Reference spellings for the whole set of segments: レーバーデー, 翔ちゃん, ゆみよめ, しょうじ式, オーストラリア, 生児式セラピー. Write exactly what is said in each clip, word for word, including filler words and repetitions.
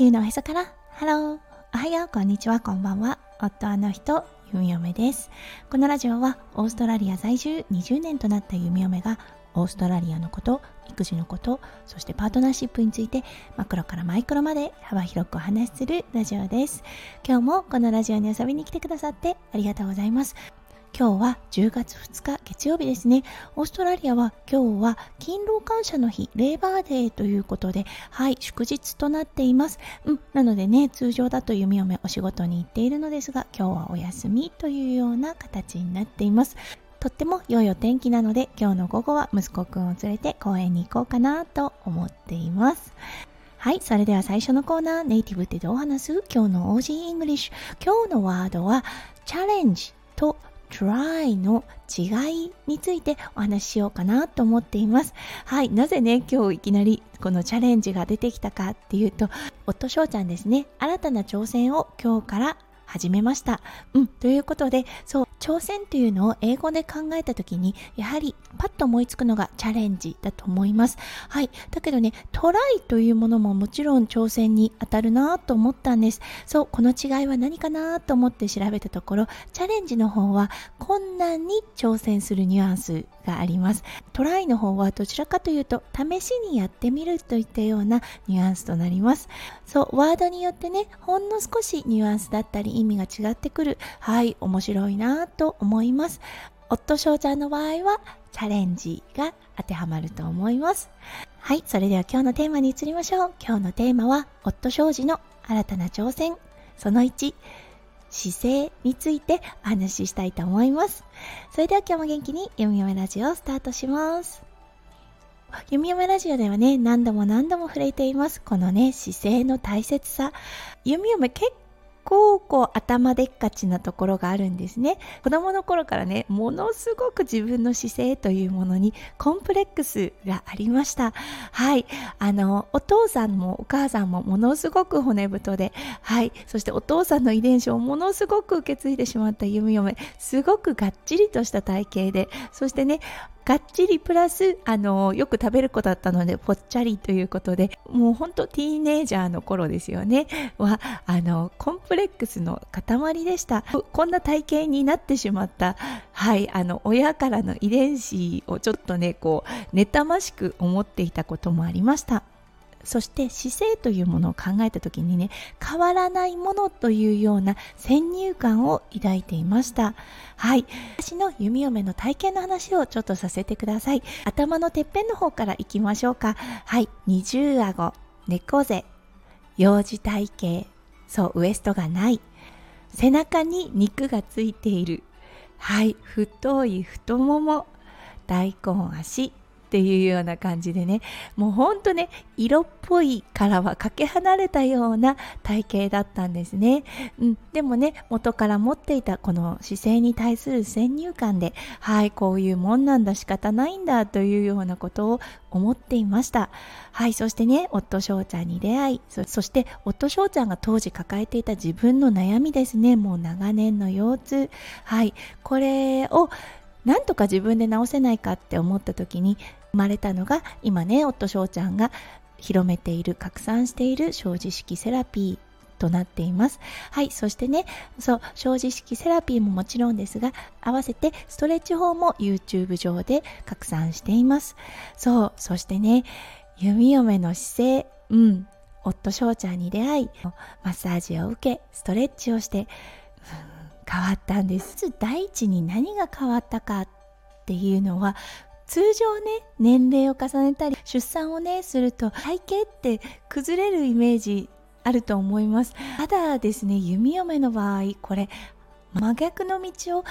球のおへそからハロー、おはよう、こんにちは、こんばんは。夫あの人、ゆみおめです。このラジオはオーストラリア在住にじゅうねんとなったゆみおめがオーストラリアのこと、育児のこと、そしてパートナーシップについてマクロからマイクロまで幅広くお話しするラジオです。今日もこのラジオに遊びに来てくださってありがとうございます。今日はじゅうがつふつか月曜日ですね。オーストラリアは今日は勤労感謝の日、レーバーデーということで、はい、祝日となっています。うん、なのでね、通常だとゆみよめお仕事に行っているのですが、今日はお休みというような形になっています。とっても良いお天気なので、今日の午後は息子くんを連れて公園に行こうかなと思っています。はい、それでは最初のコーナー、ネイティブってどう話す？今日の オージー イングリッシュ。今日のワードはチャレンジとtry の違いについてお話ししようかなと思っています。はい、なぜね今日いきなりこのチャレンジが出てきたかっていうと、夫翔ちゃんですね、新たな挑戦を今日から始めました。うん、ということで、そう、挑戦というのを英語で考えたときに、やはりパッと思いつくのがチャレンジだと思います。はい、だけどね、トライというものももちろん挑戦に当たるなと思ったんです。そう、この違いは何かなと思って調べたところ、チャレンジの方は困難に挑戦するニュアンスがあります。トライの方はどちらかというと試しにやってみるといったようなニュアンスとなります。そう、ワードによってね、ほんの少しニュアンスだったり意味が違ってくる。はい、面白いなと思います。夫翔ちゃんの場合はチャレンジが当てはまると思います。はい、それでは今日のテーマに移りましょう。今日のテーマは夫翔二の新たな挑戦、そのいち、姿勢についてお話ししたいと思います。それでは今日も元気にゆみよめラジオをスタートします。ゆみよめラジオではね、何度も何度も触れています、このね、姿勢の大切さ。ゆみよめ結構こうこう頭でっかちなところがあるんですね。子供の頃からね、ものすごく自分の姿勢というものにコンプレックスがありました。はい、あのお父さんもお母さんもものすごく骨太で、はい、そしてお父さんの遺伝子をものすごく受け継いでしまったゆみよめ、すごくがっちりとした体型で、そしてね、がっちりプラスあのよく食べる子だったのでぽっちゃりということで、もうほんとティーネイジャーの頃ですよねはあのコンプレックスの塊でした。こんな体型になってしまった、はい、あの親からの遺伝子をちょっとね、こう妬ましく思っていたこともありました。そして姿勢というものを考えた時にね、変わらないものというような先入観を抱いていました。はい、私のゆみよめの体験の話をちょっとさせてください。頭のてっぺんの方からいきましょうか。はい、二重顎、猫背、幼児体型、そう、ウエストがない、背中に肉がついている、はい、太い太もも、大根足っていうような感じでね、もうほんとね、色っぽいからはかけ離れたような体型だったんですね。うん、でもね、元から持っていたこの姿勢に対する先入観で、はい、こういうもんなんだ、仕方ないんだというようなことを思っていました。はい、そしてね、夫翔ちゃんに出会い、 そ, そして夫翔ちゃんが当時抱えていた自分の悩みですね、もう長年の腰痛、はい、これをなんとか自分で治せないかって思った時に生まれたのが、今ね、夫翔ちゃんが広めている、拡散している生児式セラピーとなっています。はい、そしてね、そう生児式セラピーももちろんですが、合わせてストレッチ法も YouTube 上で拡散しています。そう、そしてね、ゆみよめの姿勢、うん、夫翔ちゃんに出会い、マッサージを受け、ストレッチをして変わったんです。第一に何が変わったかっていうのは、通常ね、年齢を重ねたり出産をねすると体型って崩れるイメージあると思います。ただですね、ゆみよめの場合、これ真逆の道を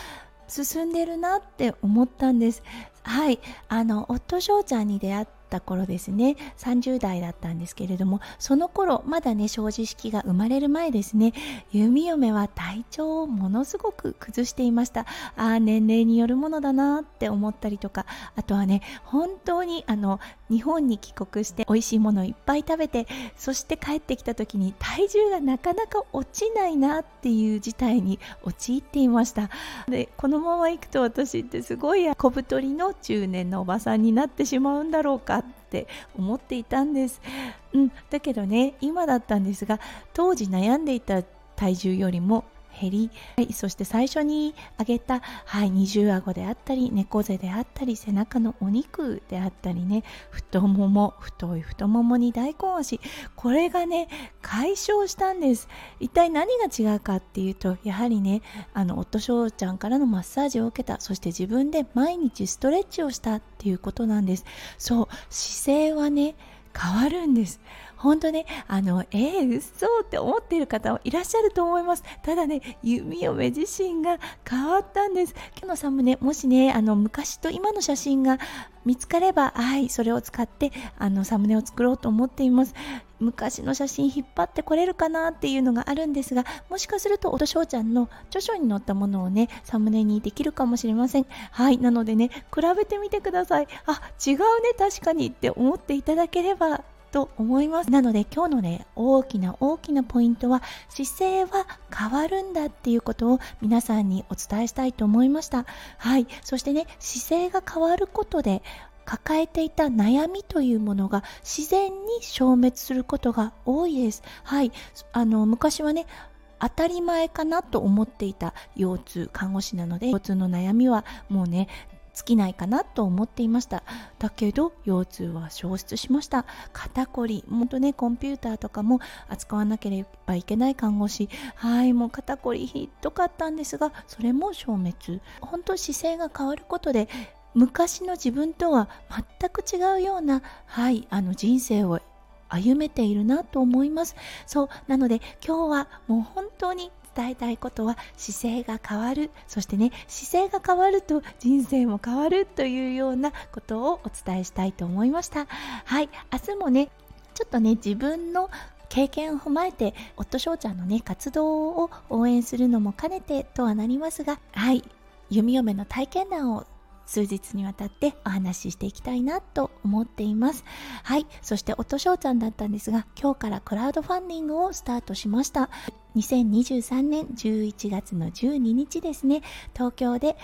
進んでるなって思ったんです。はい、あの夫翔ちゃんに出会ってた頃ですね、さんじゅうだいだったんですけれども、その頃まだね、生児式が生まれる前ですね、ゆみよめは体調をものすごく崩していました。あー、年齢によるものだなって思ったりとか、あとはね、本当にあの日本に帰国して美味しいものをいっぱい食べて、そして帰ってきた時に体重がなかなか落ちないなっていう事態に陥っていました。で、このままいくと私ってすごい小太りの中年のおばさんになってしまうんだろうかって思っていたんです、うん、だけどね、今だったんですが、当時悩んでいた体重よりも減り、はい、そして最初に挙げた、はい、二重顎であったり猫背であったり背中のお肉であったりね、太もも、太い太ももに大根足、これがね解消したんです。一体何が違うかっていうと、やはりね、あの夫翔ちゃんからのマッサージを受けた、そして自分で毎日ストレッチをしたっていうことなんです。そう、姿勢はね変わるんです。本当ね、あのえー、うっそーって思っている方もいらっしゃると思います。ただね、弓嫁自身が変わったんです。今日のサムネ、もしね、あの昔と今の写真が見つかれば、はい、それを使ってあのサムネを作ろうと思っています。昔の写真引っ張ってこれるかなっていうのがあるんですが、もしかすると夫翔ちゃんの著書に載ったものをねサムネにできるかもしれません。はい、なのでね、比べてみてください。あ、違うね、確かにって思っていただければと思います。なので今日のね、大きな大きなポイントは、姿勢は変わるんだっていうことを皆さんにお伝えしたいと思いました。はい、そしてね、姿勢が変わることで抱えていた悩みというものが自然に消滅することが多いです。はい、あの昔はね、当たり前かなと思っていた腰痛、看護師なので腰痛の悩みはもうね尽きないかなと思っていました。だけど腰痛は消失しました。肩こり、もっとねコンピューターとかも扱わなければいけない看護師、はい、もう肩こりひどかったんですが、それも消滅。本当、姿勢が変わることで昔の自分とは全く違うような、はい、あの人生を歩めているなと思います。そう、なので今日はもう本当に伝えたいことは、姿勢が変わる、そしてね、姿勢が変わると人生も変わるというようなことをお伝えしたいと思いました。はい、明日もね、ちょっとね、自分の経験を踏まえて夫翔ちゃんのね、活動を応援するのも兼ねてとはなりますが、はい、弓嫁の体験談を数日にわたってお話ししていきたいなと思っています。はい、そして夫翔ちゃんだったんですが、今日からクラウドファンディングをスタートしました。にせんにじゅうさんねんじゅういちがつのじゅうににちですね、東京で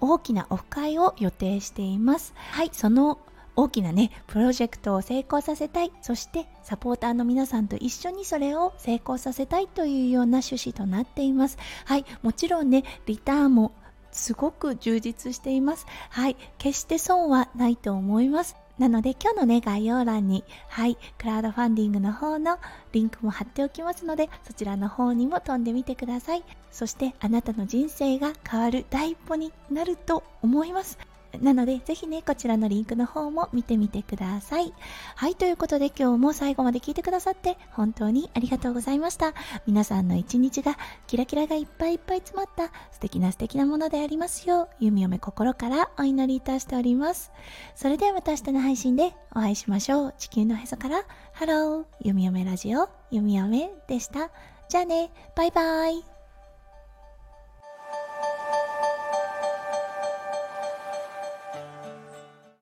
大きなオフ会を予定しています。はい、その大きなねプロジェクトを成功させたい、そしてサポーターの皆さんと一緒にそれを成功させたいというような趣旨となっています。はい、もちろんね、リターンもすごく充実しています。はい、決して損はないと思います。なので今日のね概要欄に、はい、クラウドファンディングの方のリンクも貼っておきますので、そちらの方にも飛んでみてください。そしてあなたの人生が変わる第一歩になると思います。なのでぜひね、こちらのリンクの方も見てみてください。はい、ということで今日も最後まで聞いてくださって本当にありがとうございました。皆さんの一日がキラキラがいっぱいいっぱい詰まった素敵な素敵なものでありますよう、弓嫁心からお祈りいたしております。それではまた明日の配信でお会いしましょう。地球のへそからハロー、弓嫁ラジオ、弓嫁でした。じゃあね、バイバイ。